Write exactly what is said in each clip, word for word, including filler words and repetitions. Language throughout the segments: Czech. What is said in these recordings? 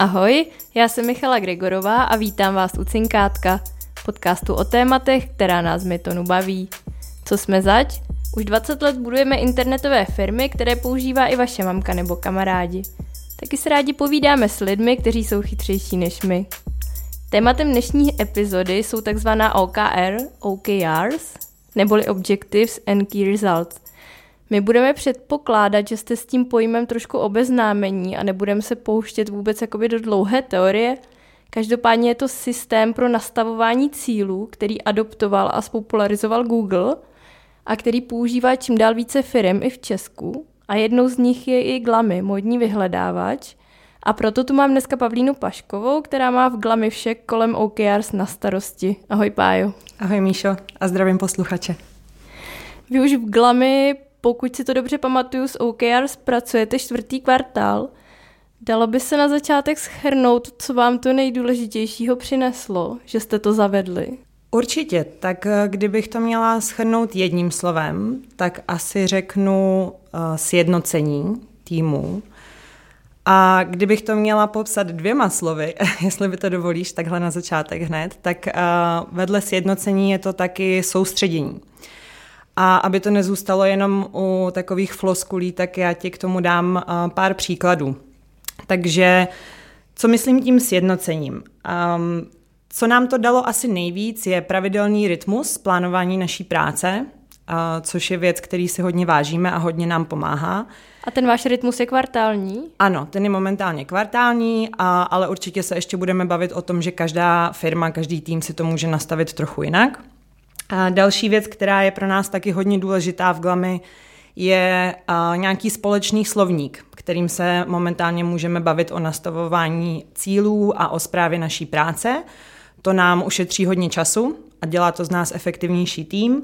Ahoj, já jsem Michala Gregorová a vítám vás u Cinkátka, podcastu o tématech, která nás v Mitonu baví. Co jsme zač? Už dvacet let budujeme internetové firmy, které používá i vaše mamka nebo kamarádi. Taky se rádi povídáme s lidmi, kteří jsou chytřejší než my. Tématem dnešní epizody jsou takzvaná O K R, O K Rs, neboli Objectives and Key Results. My budeme předpokládat, že jste s tím pojmem trošku obeznámení a nebudeme se pouštět vůbec jakoby do dlouhé teorie. Každopádně je to systém pro nastavování cílů, který adoptoval a spopularizoval Google a který používá čím dál více firm i v Česku. A jednou z nich je i Glami, módní vyhledávač. A proto tu mám dneska Pavlínu Paškovou, která má v Glami vše kolem O K Rs na starosti. Ahoj Pájo. Ahoj Míšo a zdravím posluchače. Vy už v Glami, pokud si to dobře pamatuju, s O K Rs pracujete čtvrtý kvartál. Dalo by se na začátek shrnout, co vám to nejdůležitějšího přineslo, že jste to zavedli? Určitě, tak kdybych to měla shrnout jedním slovem, tak asi řeknu sjednocení týmu. A kdybych to měla popsat dvěma slovy, jestli by to dovolíš takhle na začátek hned, tak vedle sjednocení je to taky soustředění. A aby to nezůstalo jenom u takových floskulí, tak já ti k tomu dám pár příkladů. Takže co myslím tím sjednocením? Um, co nám to dalo asi nejvíc, je pravidelný rytmus plánování naší práce, uh, což je věc, který si hodně vážíme a hodně nám pomáhá. A ten váš rytmus je kvartální? Ano, ten je momentálně kvartální, a, ale určitě se ještě budeme bavit o tom, že každá firma, každý tým si to může nastavit trochu jinak. A další věc, která je pro nás taky hodně důležitá v Glami, je a, nějaký společný slovník, kterým se momentálně můžeme bavit o nastavování cílů a o správě naší práce. To nám ušetří hodně času a dělá to z nás efektivnější tým.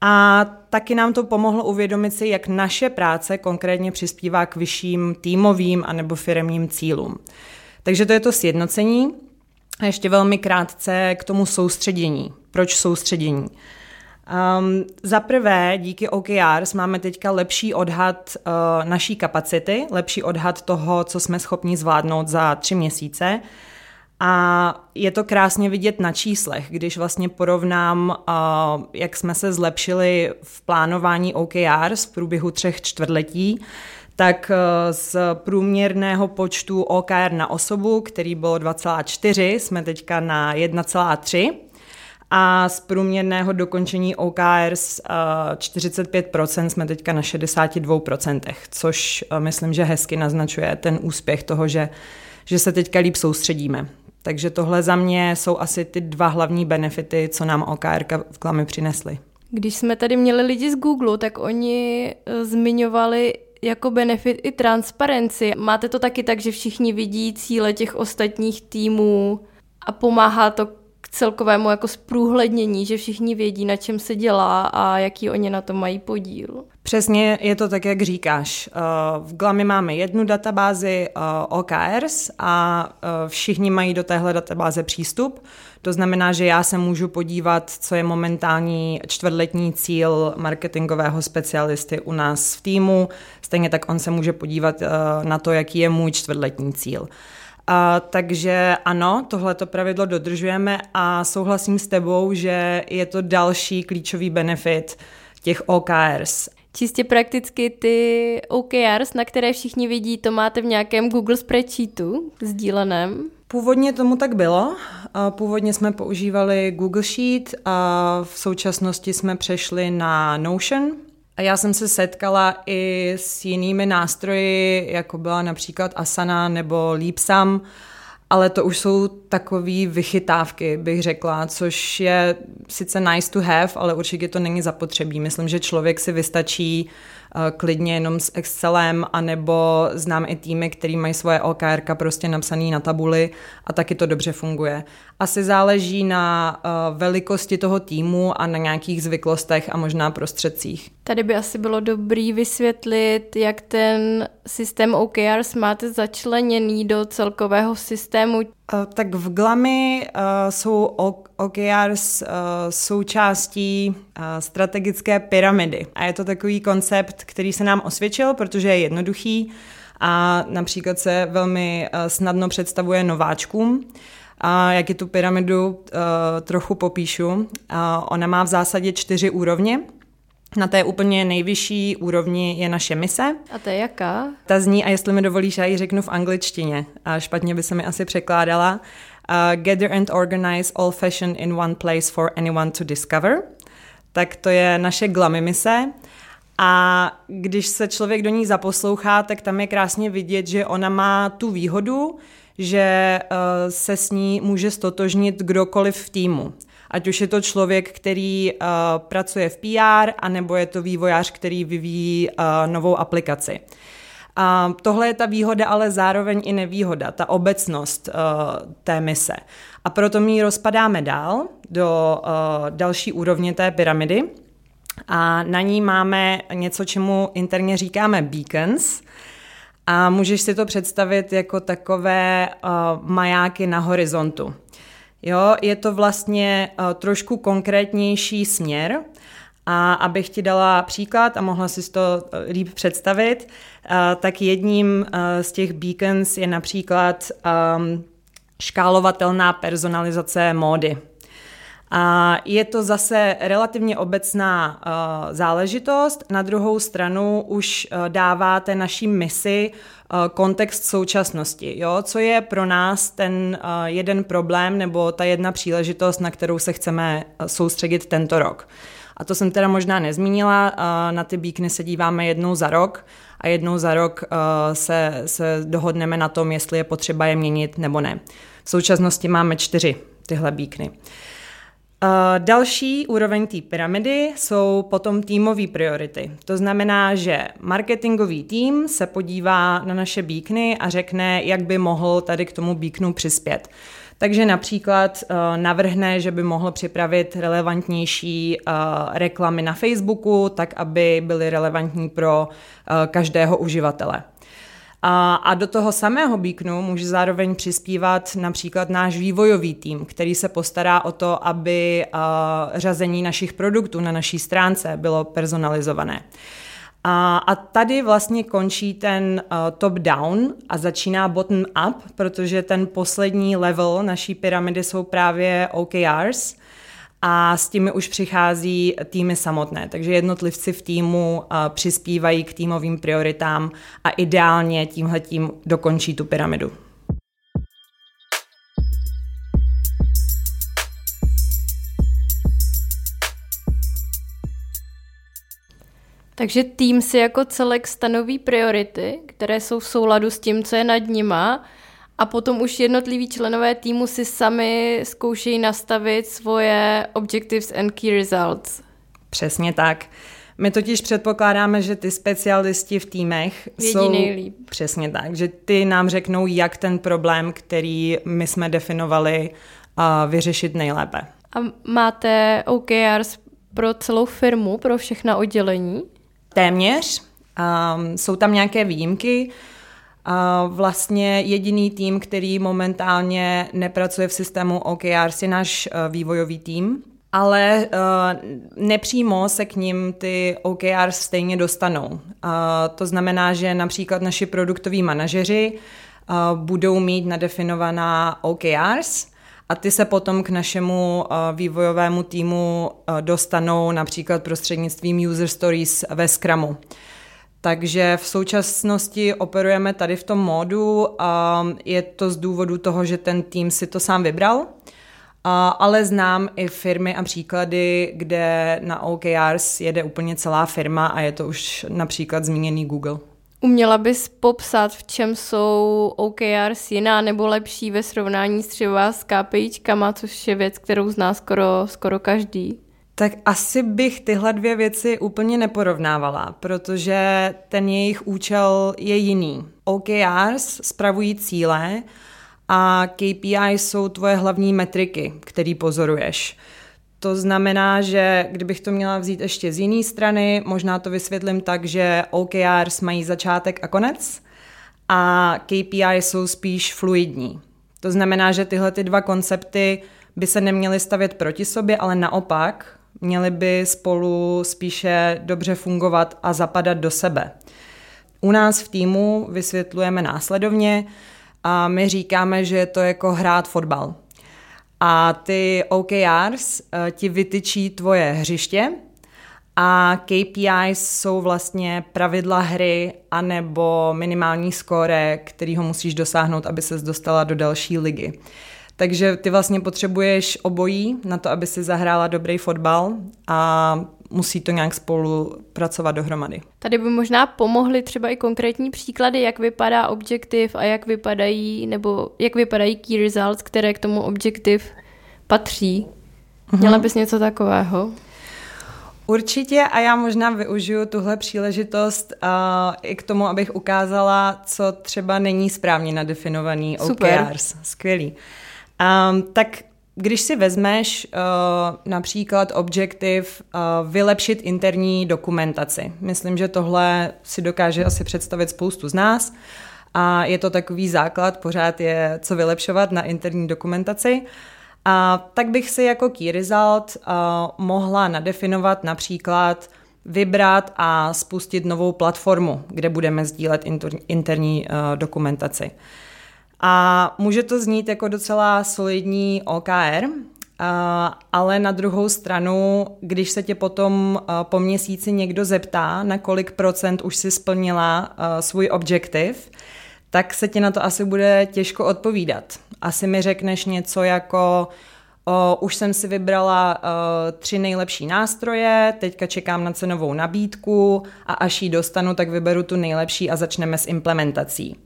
A taky nám to pomohlo uvědomit si, jak naše práce konkrétně přispívá k vyšším týmovým anebo firemním cílům. Takže to je to sjednocení. A ještě velmi krátce k tomu soustředění. Proč soustředění? Um, Za prvé, díky O K Rs máme teďka lepší odhad uh, naší kapacity, lepší odhad toho, co jsme schopni zvládnout za tři měsíce. A je to krásně vidět na číslech, když vlastně porovnám, uh, jak jsme se zlepšili v plánování O K Rs v průběhu třech čtvrtletí, tak z průměrného počtu O K R na osobu, který bylo dva celá čtyři, jsme teďka na jedna celá tři a z průměrného dokončení O K R z čtyřicet pět procent jsme teďka na šedesát dva procent, což myslím, že hezky naznačuje ten úspěch toho, že, že se teďka líp soustředíme. Takže tohle za mě jsou asi ty dva hlavní benefity, co nám O K R v Glami přinesly. Když jsme tady měli lidi z Google, tak oni zmiňovali jako benefit i transparenci. Máte to taky tak, že všichni vidí cíle těch ostatních týmů a pomáhá to k celkovému jako zprůhlednění, že všichni vědí, na čem se dělá a jaký oni na to mají podíl. Přesně je to tak, jak říkáš. V Glami máme jednu databázi O K Rs a všichni mají do téhle databáze přístup. To znamená, že já se můžu podívat, co je momentální čtvrtletní cíl marketingového specialisty u nás v týmu. Stejně tak on se může podívat na to, jaký je můj čtvrtletní cíl. A, takže ano, tohleto pravidlo dodržujeme a souhlasím s tebou, že je to další klíčový benefit těch O K Rs. Čistě prakticky ty O K Rs, na které všichni vidí, to máte v nějakém Google spreadsheetu sdíleném? Původně tomu tak bylo. Původně jsme používali Google Sheet a v současnosti jsme přešli na Notion. A já jsem se setkala i s jinými nástroji, jako byla například Asana nebo Leapsam, ale to už jsou takové vychytávky, bych řekla, což je sice nice to have, ale určitě to není zapotřebí. Myslím, že člověk si vystačí uh, klidně jenom s Excelem, anebo znám i týmy, který mají svoje O K Rka prostě napsané na tabuli a taky to dobře funguje. Asi záleží na uh, velikosti toho týmu a na nějakých zvyklostech a možná prostředcích. Tady by asi bylo dobrý vysvětlit, jak ten systém O K Rs máte začleněný do celkového systému. Tak v Glami uh, jsou O K Rs uh, součástí uh, strategické pyramidy. A je to takový koncept, který se nám osvědčil, protože je jednoduchý a například se velmi snadno představuje nováčkům. A jak je tu pyramidu trochu popíšu, ona má v zásadě čtyři úrovně. Na té úplně nejvyšší úrovni je naše mise. A to je jaká? Ta zní, a jestli mi dovolíš, já ji řeknu v angličtině. A špatně by se mi asi překládala. Uh, Gather and organize all fashion in one place for anyone to discover. Tak to je naše Glami mise. A když se člověk do ní zaposlouchá, tak tam je krásně vidět, že ona má tu výhodu, že uh, se s ní může stotožnit kdokoliv v týmu. Ať už je to člověk, který uh, pracuje v P R, anebo je to vývojář, který vyvíjí uh, novou aplikaci. Uh, tohle je ta výhoda, ale zároveň i nevýhoda, ta obecnost uh, té mise. A proto my ji rozpadáme dál do uh, další úrovně té pyramidy. A na ní máme něco, čemu interně říkáme beacons. A můžeš si to představit jako takové uh, majáky na horizontu. Jo, je to vlastně uh, trošku konkrétnější směr a abych ti dala příklad a mohla si to uh, líp představit, uh, tak jedním uh, z těch beacons je například um, škálovatelná personalizace módy. A je to zase relativně obecná uh, záležitost, na druhou stranu už uh, dáváte naší misi uh, kontext současnosti, jo? Co je pro nás ten uh, jeden problém nebo ta jedna příležitost, na kterou se chceme uh, soustředit tento rok. A to jsem teda možná nezmínila, uh, na ty beacony se díváme jednou za rok a jednou za rok uh, se, se dohodneme na tom, jestli je potřeba je měnit nebo ne. V současnosti máme čtyři tyhle beacony. Uh, další úroveň té pyramidy jsou potom týmové priority. To znamená, že marketingový tým se podívá na naše beacony a řekne, jak by mohl tady k tomu beaconu přispět. Takže například uh, navrhne, že by mohl připravit relevantnější uh, reklamy na Facebooku, tak aby byly relevantní pro uh, každého uživatele. A do toho samého beaconu může zároveň přispívat například náš vývojový tým, který se postará o to, aby řazení našich produktů na naší stránce bylo personalizované. A tady vlastně končí ten top-down a začíná bottom-up, protože ten poslední level naší pyramidy jsou právě O K Rs a s tím už přichází týmy samotné. Takže jednotlivci v týmu přispívají k týmovým prioritám a ideálně tímhletím dokončí tu pyramidu. Takže tým si jako celek stanoví priority, které jsou v souladu s tím, co je nad nima. A potom už jednotliví členové týmu si sami zkoušejí nastavit svoje Objectives and Key Results. Přesně tak. My totiž předpokládáme, že ty specialisti v týmech vědí jsou nejlíp. Přesně tak, že ty nám řeknou, jak ten problém, který my jsme definovali, vyřešit nejlépe. A máte O K Rs pro celou firmu, pro všechna oddělení? Téměř. Um, jsou tam nějaké výjimky. A vlastně jediný tým, který momentálně nepracuje v systému O K Rs, je náš vývojový tým, ale nepřímo se k nim ty O K Rs stejně dostanou. A to znamená, že například naši produktoví manažeři budou mít nadefinovaná O K Rs a ty se potom k našemu vývojovému týmu dostanou například prostřednictvím user stories ve Scrumu. Takže v současnosti operujeme tady v tom módu a je to z důvodu toho, že ten tým si to sám vybral, a, ale znám i firmy a příklady, kde na O K Rs jede úplně celá firma a je to už například zmíněný Google. Uměla bys popsat, v čem jsou O K Rs jiná nebo lepší ve srovnání s třeba s KPIčkama, což je věc, kterou zná skoro, skoro každý? Tak asi bych tyhle dvě věci úplně neporovnávala, protože ten jejich účel je jiný. O K Rs spravují cíle a K P I jsou tvoje hlavní metriky, které pozoruješ. To znamená, že kdybych to měla vzít ještě z jiné strany, možná to vysvětlím tak, že O K Rs mají začátek a konec a K P I jsou spíš fluidní. To znamená, že tyhle ty dva koncepty by se neměly stavět proti sobě, ale naopak měli by spolu spíše dobře fungovat a zapadat do sebe. U nás v týmu vysvětlujeme následovně a my říkáme, že je to jako hrát fotbal. A ty O K Rs ti vytyčí tvoje hřiště a K P Is jsou vlastně pravidla hry anebo minimální skóre, kterýho musíš dosáhnout, aby ses dostala do další ligy. Takže ty vlastně potřebuješ obojí na to, aby si zahrála dobrý fotbal a musí to nějak spolu pracovat dohromady. Tady by možná pomohly třeba i konkrétní příklady, jak vypadá objective a jak vypadají, nebo jak vypadají key results, které k tomu objective patří. Měla bys něco takového? Určitě a já možná využiju tuhle příležitost uh, i k tomu, abych ukázala, co třeba není správně nadefinovaný O K Rs. Skvělý. Um, tak když si vezmeš uh, například objektiv uh, vylepšit interní dokumentaci. Myslím, že tohle si dokáže asi představit spoustu z nás a je to takový základ, pořád je co vylepšovat na interní dokumentaci. A tak bych si jako key result uh, mohla nadefinovat například vybrat a spustit novou platformu, kde budeme sdílet inter- interní uh, dokumentaci. A může to znít jako docela solidní O K R, ale na druhou stranu, když se tě potom po měsíci někdo zeptá, na kolik procent už si splnila svůj objektiv, tak se ti na to asi bude těžko odpovídat. Asi mi řekneš něco jako, o, už jsem si vybrala o, tři nejlepší nástroje, teďka čekám na cenovou nabídku a až ji dostanu, tak vyberu tu nejlepší a začneme s implementací.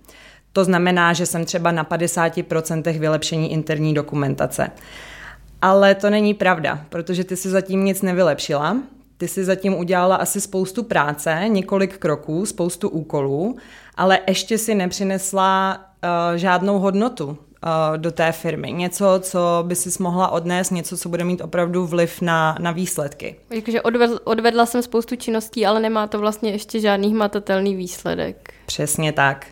To znamená, že jsem třeba na padesát procent vylepšení interní dokumentace. Ale to není pravda, protože ty si zatím nic nevylepšila. Ty si zatím udělala asi spoustu práce, několik kroků, spoustu úkolů, ale ještě si nepřinesla uh, žádnou hodnotu uh, do té firmy. Něco, co by si mohla odnést, něco, co bude mít opravdu vliv na, na výsledky. Takže odvedl, odvedla jsem spoustu činností, ale nemá to vlastně ještě žádný hmatatelný výsledek. Přesně tak.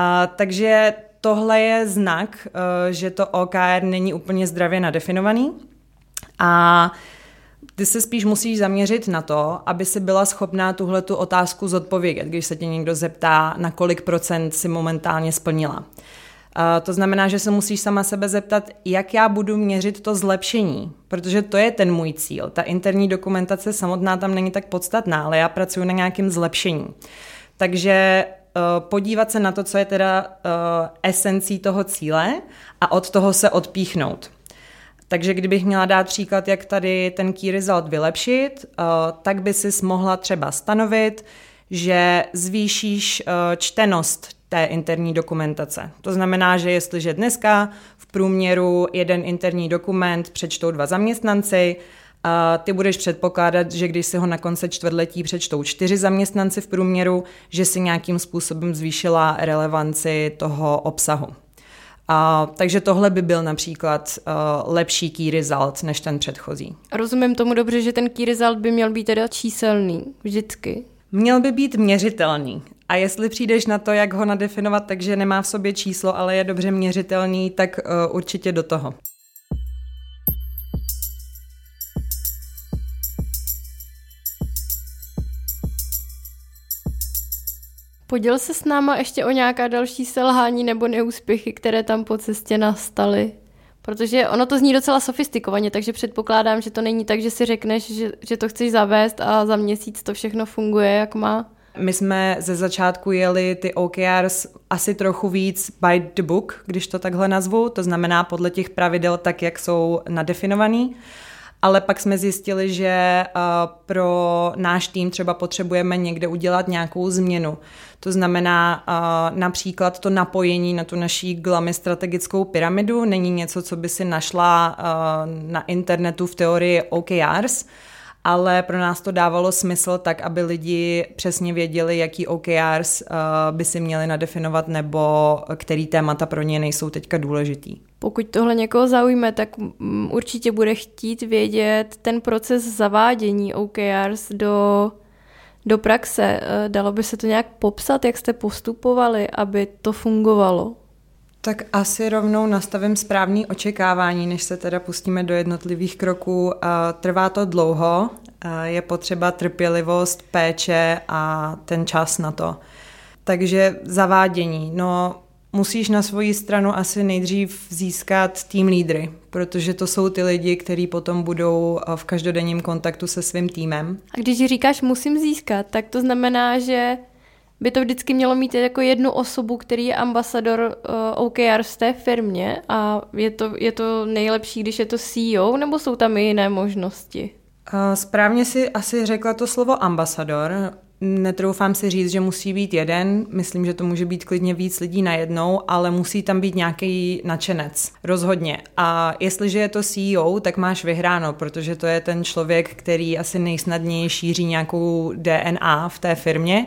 A, takže tohle je znak, že to O K R není úplně zdravě nadefinovaný a ty se spíš musíš zaměřit na to, aby si byla schopná tuhletu otázku zodpovědět, když se tě někdo zeptá, na kolik procent si momentálně splnila. A to znamená, že se musíš sama sebe zeptat, jak já budu měřit to zlepšení, protože to je ten můj cíl. Ta interní dokumentace samotná tam není tak podstatná, ale já pracuji na nějakém zlepšení. Takže podívat se na to, co je teda esencí toho cíle a od toho se odpíchnout. Takže kdybych měla dát příklad, jak tady ten key result vylepšit, tak by si mohla třeba stanovit, že zvýšíš čtenost té interní dokumentace. To znamená, že jestliže dneska v průměru jeden interní dokument přečtou dva zaměstnanci, a ty budeš předpokládat, že když si ho na konce čtvrtletí přečtou čtyři zaměstnanci v průměru, že si nějakým způsobem zvýšila relevanci toho obsahu. A, takže tohle by byl například uh, lepší key result než ten předchozí. Rozumím tomu dobře, že ten key result by měl být teda číselný vždycky? Měl by být měřitelný. A jestli přijdeš na to, jak ho nadefinovat, takže nemá v sobě číslo, ale je dobře měřitelný, tak uh, určitě do toho. Poděl se s náma ještě o nějaká další selhání nebo neúspěchy, které tam po cestě nastaly? Protože ono to zní docela sofistikovaně, takže předpokládám, že to není tak, že si řekneš, že, že to chceš zavést a za měsíc to všechno funguje, jak má. My jsme ze začátku jeli ty O K Rs asi trochu víc by the book, když to takhle nazvu, to znamená podle těch pravidel tak, jak jsou nadefinovaný. Ale pak jsme zjistili, že pro náš tým třeba potřebujeme někde udělat nějakou změnu. To znamená například to napojení na tu naší Glami strategickou pyramidu. Není něco, co by si našla na internetu v teorii O K Rs, ale pro nás to dávalo smysl tak, aby lidi přesně věděli, jaký O K Rs by si měli nadefinovat nebo který témata pro ně nejsou teďka důležitý. Pokud tohle někoho zaujme, tak určitě bude chtít vědět ten proces zavádění O K Rs do, do praxe. Dalo by se to nějak popsat, jak jste postupovali, aby to fungovalo? Tak asi rovnou nastavím správný očekávání, než se teda pustíme do jednotlivých kroků. Trvá to dlouho, je potřeba trpělivost, péče a ten čas na to. Takže zavádění. No, musíš na svoji stranu asi nejdřív získat tým lídry, protože to jsou ty lidi, kteří potom budou v každodenním kontaktu se svým týmem. A když říkáš musím získat, tak to znamená, že by to vždycky mělo mít jako jednu osobu, který je ambasador O K R v té firmě a je to, je to nejlepší, když je to C E O, nebo jsou tam i jiné možnosti? Správně si asi řekla to slovo ambasador. Netroufám si říct, že musí být jeden, myslím, že to může být klidně víc lidí najednou, ale musí tam být nějaký nadšenec, rozhodně. A jestliže je to C E O, tak máš vyhráno, protože to je ten člověk, který asi nejsnadněji šíří nějakou D N A v té firmě,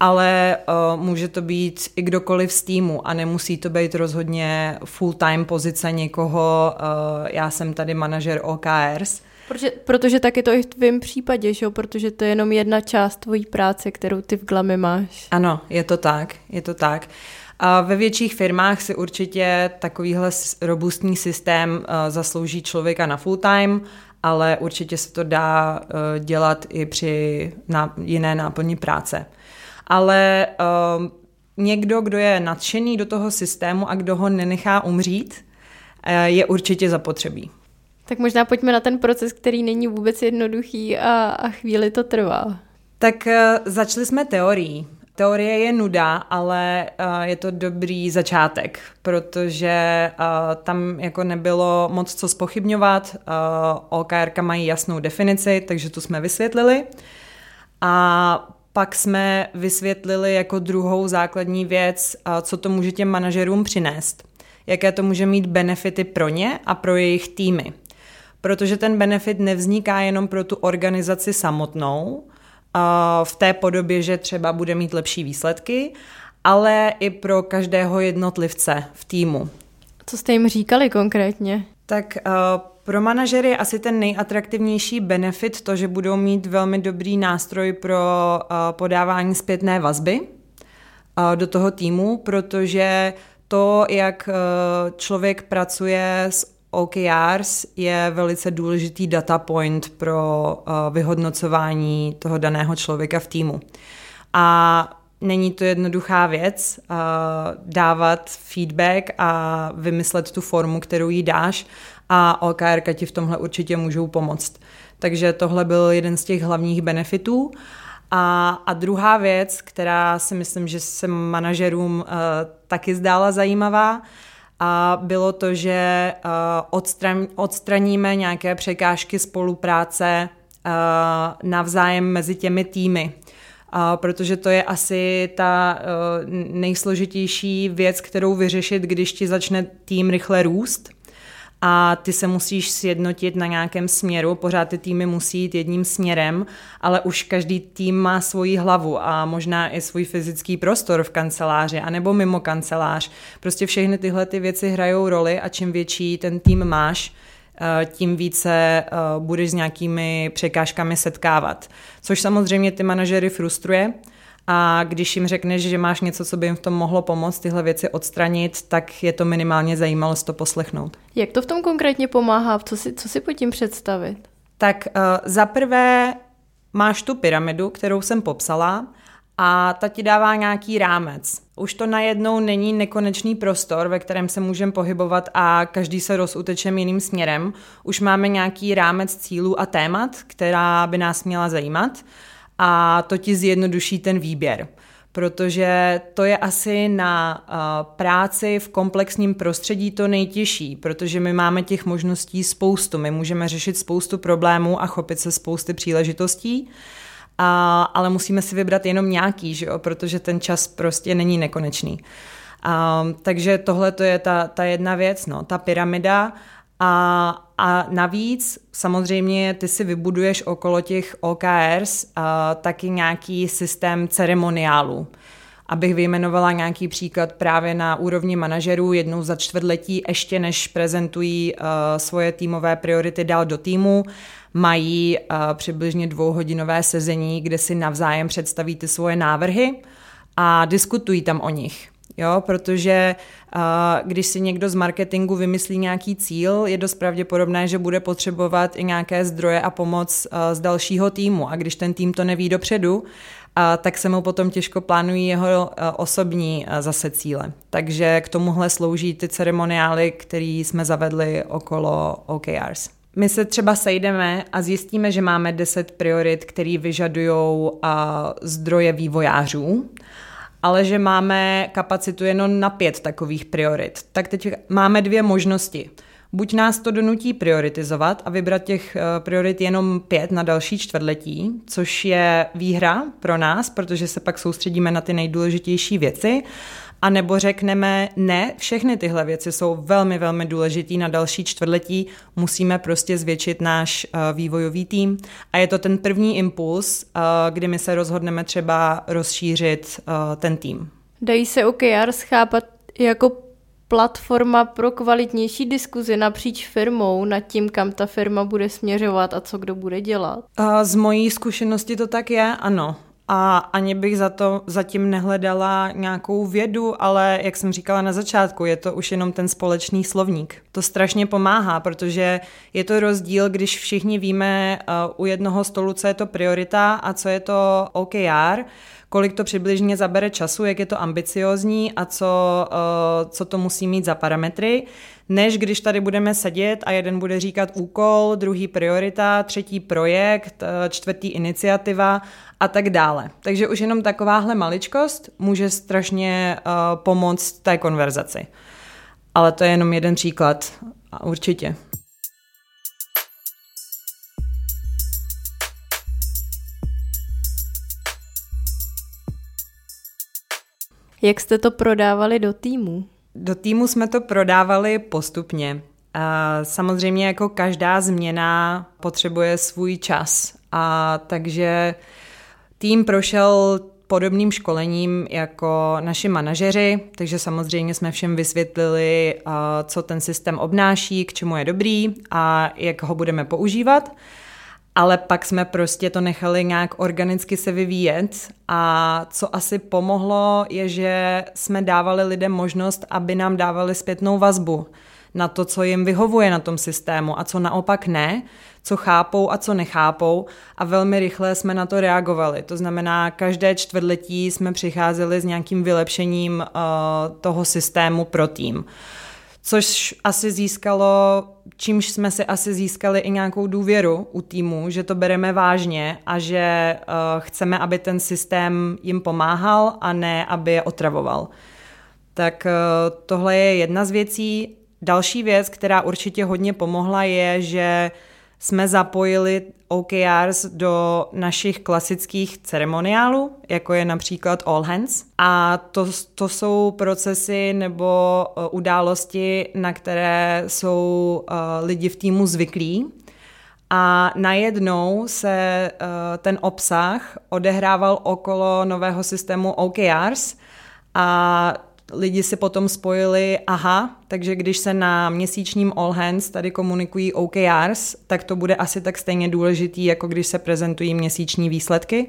ale uh, může to být i kdokoliv z týmu a nemusí to být rozhodně full-time pozice někoho, uh, já jsem tady manažer O K Rs. Protože, protože tak je to i v tvém případě, že jo? Protože to je jenom jedna část tvojí práce, kterou ty v Glami máš. Ano, je to tak, je to tak. A ve větších firmách si určitě takovýhle robustní systém zaslouží člověka na full time, ale určitě se to dá dělat i při jiné náplni práce. Ale někdo, kdo je nadšený do toho systému a kdo ho nenechá umřít, je určitě zapotřebí. Tak možná pojďme na ten proces, který není vůbec jednoduchý a, a chvíli to trvá. Tak začali jsme teorií. Teorie je nuda, ale je to dobrý začátek, protože tam jako nebylo moc co zpochybňovat. O K R ka mají jasnou definici, takže to jsme vysvětlili. A pak jsme vysvětlili jako druhou základní věc, co to může těm manažerům přinést. Jaké to může mít benefity pro ně a pro jejich týmy. Protože ten benefit nevzniká jenom pro tu organizaci samotnou v té podobě, že třeba bude mít lepší výsledky, ale i pro každého jednotlivce v týmu. Co jste jim říkali konkrétně? Tak pro manažery je asi ten nejatraktivnější benefit to, že budou mít velmi dobrý nástroj pro podávání zpětné vazby do toho týmu, protože to, jak člověk pracuje s O K Rs je velice důležitý data point pro vyhodnocování toho daného člověka v týmu. A není to jednoduchá věc dávat feedback a vymyslet tu formu, kterou jí dáš a O K Rka ti v tomhle určitě můžou pomoct. Takže tohle byl jeden z těch hlavních benefitů. A, a druhá věc, která si myslím, že se manažerům taky zdála zajímavá, a bylo to, že odstraníme nějaké překážky spolupráce navzájem mezi těmi týmy, protože to je asi ta nejsložitější věc, kterou vyřešit, když ti začne tým rychle růst a ty se musíš sjednotit na nějakém směru, pořád ty týmy musí jít jedním směrem, ale už každý tým má svoji hlavu a možná i svůj fyzický prostor v kanceláři anebo mimo kancelář. Prostě všechny tyhle ty věci hrajou roli a čím větší ten tým máš, tím více budeš s nějakými překážkami setkávat. Což samozřejmě ty manažery frustruje a když jim řekneš, že máš něco, co by jim v tom mohlo pomoct, tyhle věci odstranit, tak je to minimálně zajímalo to poslechnout. Jak to v tom konkrétně pomáhá? Co si, co si pod tím představit? Tak uh, zaprvé máš tu pyramidu, kterou jsem popsala a ta ti dává nějaký rámec. Už to najednou není nekonečný prostor, ve kterém se můžeme pohybovat a každý se rozutečem jiným směrem. Už máme nějaký rámec cílů a témat, která by nás měla zajímat. A to ti zjednoduší ten výběr, protože to je asi na uh, práci v komplexním prostředí to nejtěžší, protože my máme těch možností spoustu, my můžeme řešit spoustu problémů a chopit se spousty příležitostí, a, ale musíme si vybrat jenom nějaký, že jo? Protože ten čas prostě není nekonečný. A, takže tohle to je ta, ta jedna věc, no, ta pyramida. A, a navíc samozřejmě ty si vybuduješ okolo těch O K Rs a, taky nějaký systém ceremoniálu. Abych vyjmenovala nějaký příklad právě na úrovni manažerů jednou za čtvrtletí, ještě než prezentují a, svoje týmové priority dál do týmu, mají a, přibližně dvouhodinové sezení, kde si navzájem představí ty svoje návrhy a diskutují tam o nich. Jo, protože uh, když si někdo z marketingu vymyslí nějaký cíl, je dost pravděpodobné, že bude potřebovat i nějaké zdroje a pomoc uh, z dalšího týmu. A když ten tým to neví dopředu, tak se mu potom těžko plánují jeho osobní zase cíle. Takže k tomuhle slouží ty ceremoniály, které jsme zavedli okolo O K Rs. My se třeba sejdeme a zjistíme, že máme deset priorit, které vyžadují zdroje vývojářů, ale že máme kapacitu jenom na pět takových priorit. Tak teď máme dvě možnosti. Buď nás to donutí prioritizovat a vybrat těch priorit jenom pět na další čtvrtletí, což je výhra pro nás, protože se pak soustředíme na ty nejdůležitější věci, a nebo řekneme, ne, všechny tyhle věci jsou velmi, velmi důležitý na další čtvrtletí, musíme prostě zvětšit náš vývojový tým. A je to ten první impuls, kdy my se rozhodneme třeba rozšířit ten tým. Dají se O K Rs chápat jako platforma pro kvalitnější diskuzi napříč firmou nad tím, kam ta firma bude směřovat a co kdo bude dělat? Z mojí zkušenosti to tak je, ano. A ani bych za to zatím nehledala nějakou vědu, ale jak jsem říkala na začátku, je to už jenom ten společný slovník. To strašně pomáhá, protože je to rozdíl, když všichni víme u jednoho stolu, co je to priorita a co je to O K R, kolik to přibližně zabere času, jak je to ambiciózní a co, co to musí mít za parametry, než když tady budeme sedět a jeden bude říkat úkol, druhý priorita, třetí projekt, čtvrtý iniciativa a tak dále. Takže už jenom takováhle maličkost může strašně pomoct té konverzaci. Ale to je jenom jeden příklad a určitě. Jak jste to prodávali do týmu? Do týmu jsme to prodávali postupně. Samozřejmě jako každá změna potřebuje svůj čas. A takže tým prošel podobným školením jako naši manažeři, takže samozřejmě jsme všem vysvětlili, co ten systém obnáší, k čemu je dobrý a jak ho budeme používat. Ale pak jsme prostě to nechali nějak organicky se vyvíjet a co asi pomohlo, je, že jsme dávali lidem možnost, aby nám dávali zpětnou vazbu na to, co jim vyhovuje na tom systému a co naopak ne, co chápou a co nechápou a velmi rychle jsme na to reagovali. To znamená, každé čtvrtletí jsme přicházeli s nějakým vylepšením uh, toho systému pro tým. Což asi získalo, čímž jsme si asi získali i nějakou důvěru u týmu, že to bereme vážně a že uh, chceme, aby ten systém jim pomáhal a ne, aby je otravoval. Tak uh, tohle je jedna z věcí. Další věc, která určitě hodně pomohla, je, že jsme zapojili O K Rs do našich klasických ceremoniálů, jako je například All Hands. A to, to jsou procesy nebo události, na které jsou lidi v týmu zvyklí. A najednou se ten obsah odehrával okolo nového systému O K Rs a lidi si potom spojili, aha, takže když se na měsíčním All Hands tady komunikují O K Rs, tak to bude asi tak stejně důležitý, jako když se prezentují měsíční výsledky.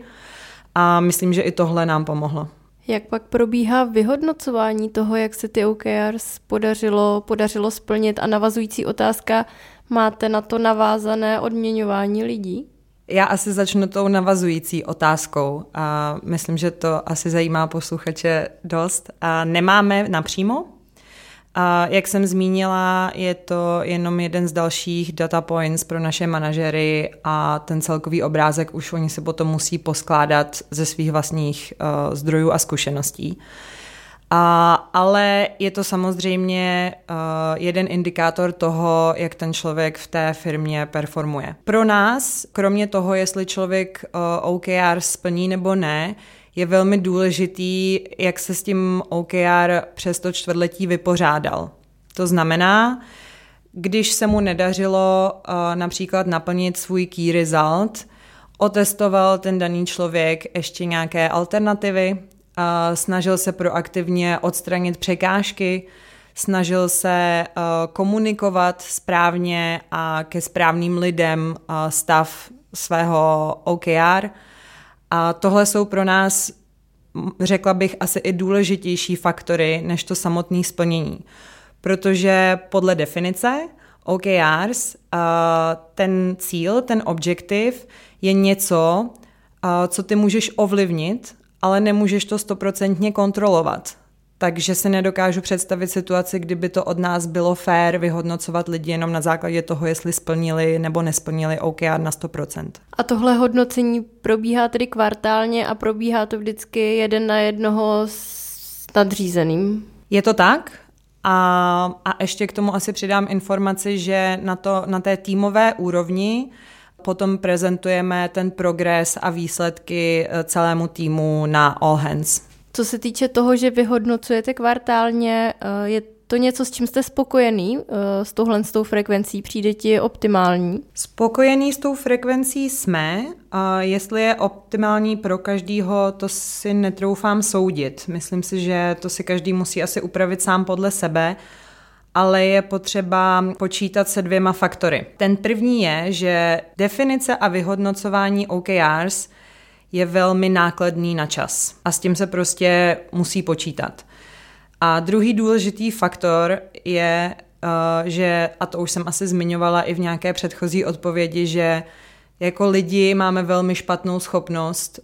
A myslím, že i tohle nám pomohlo. Jak pak probíhá vyhodnocování toho, jak se ty O K Rs podařilo, podařilo splnit? A navazující otázka, máte na to navázané odměňování lidí? Já asi začnu tou navazující otázkou a myslím, že to asi zajímá posluchače dost. A nemáme napřímo. A jak jsem zmínila, je to jenom jeden z dalších data points pro naše manažery a ten celkový obrázek už oni se potom musí poskládat ze svých vlastních uh, zdrojů a zkušeností. A, ale je to samozřejmě uh, jeden indikátor toho, jak ten člověk v té firmě performuje. Pro nás, kromě toho, jestli člověk uh, O K R splní nebo ne, je velmi důležitý, jak se s tím O K R přes to čtvrtletí vypořádal. To znamená, když se mu nedařilo uh, například naplnit svůj key result, otestoval ten daný člověk ještě nějaké alternativy, snažil se proaktivně odstranit překážky, snažil se komunikovat správně a ke správným lidem stav svého O K R. A tohle jsou pro nás, řekla bych, asi i důležitější faktory než to samotné splnění. Protože podle definice O K Rs ten cíl, ten objektiv je něco, co ty můžeš ovlivnit, ale nemůžeš to stoprocentně kontrolovat. Takže si nedokážu představit situaci, kdyby to od nás bylo fér vyhodnocovat lidi jenom na základě toho, jestli splnili nebo nesplnili O K R na sto procent. A tohle hodnocení probíhá tedy kvartálně a probíhá to vždycky jeden na jednoho s nadřízeným? Je to tak? A, a ještě k tomu asi přidám informaci, že na, to, na té týmové úrovni potom prezentujeme ten progres a výsledky celému týmu na All Hands. Co se týče toho, že vyhodnocujete kvartálně, je to něco, s čím jste spokojený s touhle s tou frekvencí? Přijde ti optimální? Spokojený s tou frekvencí jsme. A jestli je optimální pro každýho, to si netroufám soudit. Myslím si, že to si každý musí asi upravit sám podle sebe, ale je potřeba počítat se dvěma faktory. Ten první je, že definice a vyhodnocování O K R s je velmi nákladný na čas a s tím se prostě musí počítat. A druhý důležitý faktor je, že, a to už jsem asi zmiňovala i v nějaké předchozí odpovědi, že jako lidi máme velmi špatnou schopnost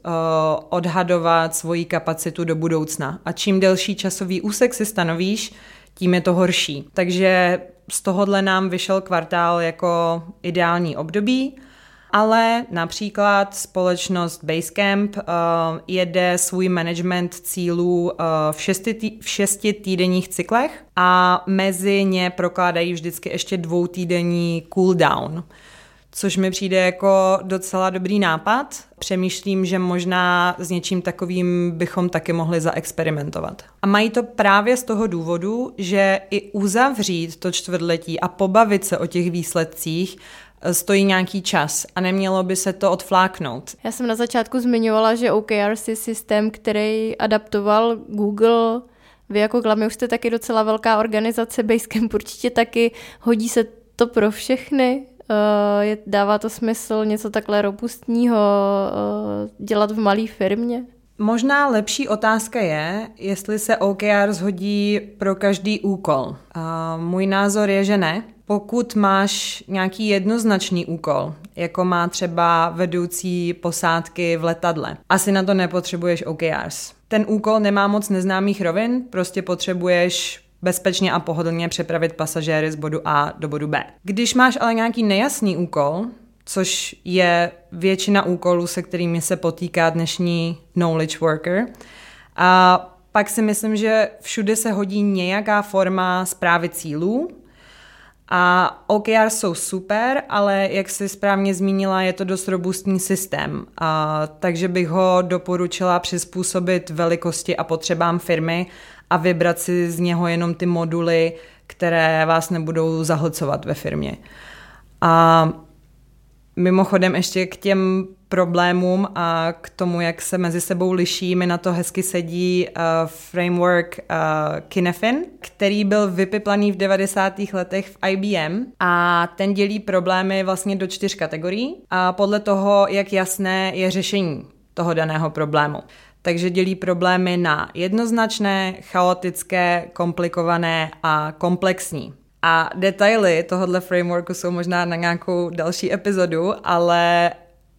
odhadovat svoji kapacitu do budoucna. A čím delší časový úsek si stanovíš, tím je to horší. Takže z tohohle nám vyšel kvartál jako ideální období. Ale například společnost Basecamp uh, jede svůj management cílů uh, v, šesti tý, v šesti týdenních cyklech a mezi ně prokládají vždycky ještě dvoutýdenní cooldown, což mi přijde jako docela dobrý nápad. Přemýšlím, že možná s něčím takovým bychom taky mohli zaexperimentovat. A mají to právě z toho důvodu, že i uzavřít to čtvrtletí a pobavit se o těch výsledcích stojí nějaký čas a nemělo by se to odfláknout. Já jsem na začátku zmiňovala, že O K R je systém, který adaptoval Google. Vy jako Glami už jste taky docela velká organizace, Basecamp určitě taky. Hodí se to pro všechny? Dává to smysl něco takhle robustního dělat v malé firmě? Možná lepší otázka je, jestli se O K R zhodí pro každý úkol. A můj názor je, že ne. Pokud máš nějaký jednoznačný úkol, jako má třeba vedoucí posádky v letadle, asi na to nepotřebuješ O K R s. Ten úkol nemá moc neznámých rovin, prostě potřebuješ bezpečně a pohodlně přepravit pasažéry z bodu A do bodu B. Když máš ale nějaký nejasný úkol, což je většina úkolů, se kterými se potýká dnešní knowledge worker, a pak si myslím, že všude se hodí nějaká forma zprávy cílů. A O K R jsou super, ale jak jsi správně zmínila, je to dost robustní systém, a, takže bych ho doporučila přizpůsobit velikosti a potřebám firmy a vybrat si z něho jenom ty moduly, které vás nebudou zahlcovat ve firmě. A mimochodem ještě k těm problémům a k tomu, jak se mezi sebou liší, mi na to hezky sedí uh, framework uh, Kinefin, který byl vypiplaný v devadesátých letech v I B M a ten dělí problémy vlastně do čtyř kategorií a podle toho, jak jasné je řešení toho daného problému. Takže dělí problémy na jednoznačné, chaotické, komplikované a komplexní. A detaily tohohle frameworku jsou možná na nějakou další epizodu, ale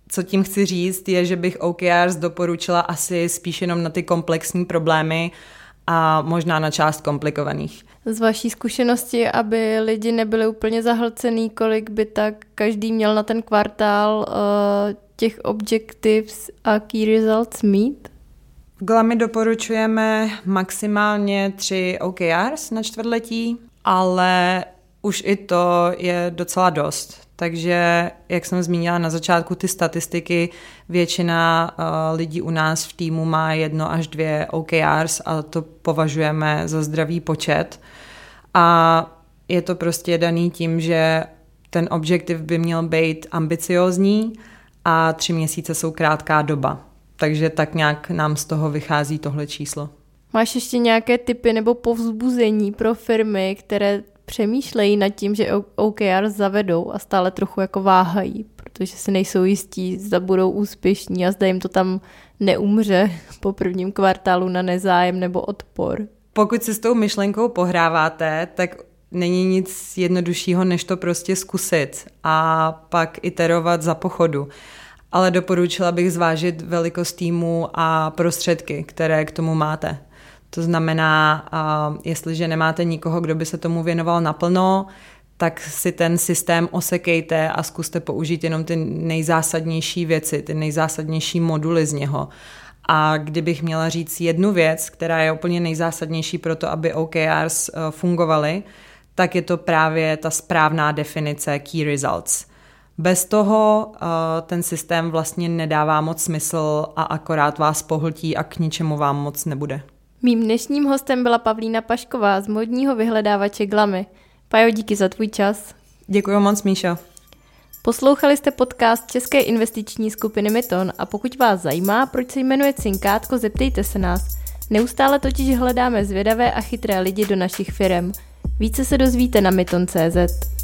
co tím chci říct je, že bych O K R s doporučila asi spíš jenom na ty komplexní problémy a možná na část komplikovaných. Z vaší zkušenosti, aby lidi nebyli úplně zahlcený, kolik by tak každý měl na ten kvartál uh, těch Objectives a Key Results mít? V Glami doporučujeme maximálně tři O K R s na čtvrtletí, ale už i to je docela dost. Takže, jak jsem zmínila na začátku, ty statistiky, většina uh, lidí u nás v týmu má jedno až dvě O K R s a to považujeme za zdravý počet. A je to prostě daný tím, že ten objektiv by měl být ambiciózní a tři měsíce jsou krátká doba. Takže tak nějak nám z toho vychází tohle číslo. Máš ještě nějaké tipy nebo povzbuzení pro firmy, které přemýšlejí nad tím, že O K R zavedou a stále trochu jako váhají, protože si nejsou jistí, zda budou úspěšní a zda jim to tam neumře po prvním kvartálu na nezájem nebo odpor? Pokud si s tou myšlenkou pohráváte, tak není nic jednoduššího, než to prostě zkusit a pak iterovat za pochodu. ale doporučila bych zvážit velikost týmu a prostředky, které k tomu máte. To znamená, jestliže nemáte nikoho, kdo by se tomu věnoval naplno, tak si ten systém osekejte a zkuste použít jenom ty nejzásadnější věci, ty nejzásadnější moduly z něho. A kdybych měla říct jednu věc, která je úplně nejzásadnější pro to, aby O K Rs fungovaly, tak je to právě ta správná definice key results. Bez toho ten systém vlastně nedává moc smysl a akorát vás pohltí a k ničemu vám moc nebude. Mým dnešním hostem byla Pavlína Pašková z modního vyhledávače Glami. Pajo, díky za tvůj čas. Děkuji moc, Míša. Poslouchali jste podcast České investiční skupiny Miton a pokud vás zajímá, proč se jmenuje Cinkátko, zeptejte se nás. Neustále totiž hledáme zvědavé a chytré lidi do našich firem. Více se dozvíte na miton tečka cé zet.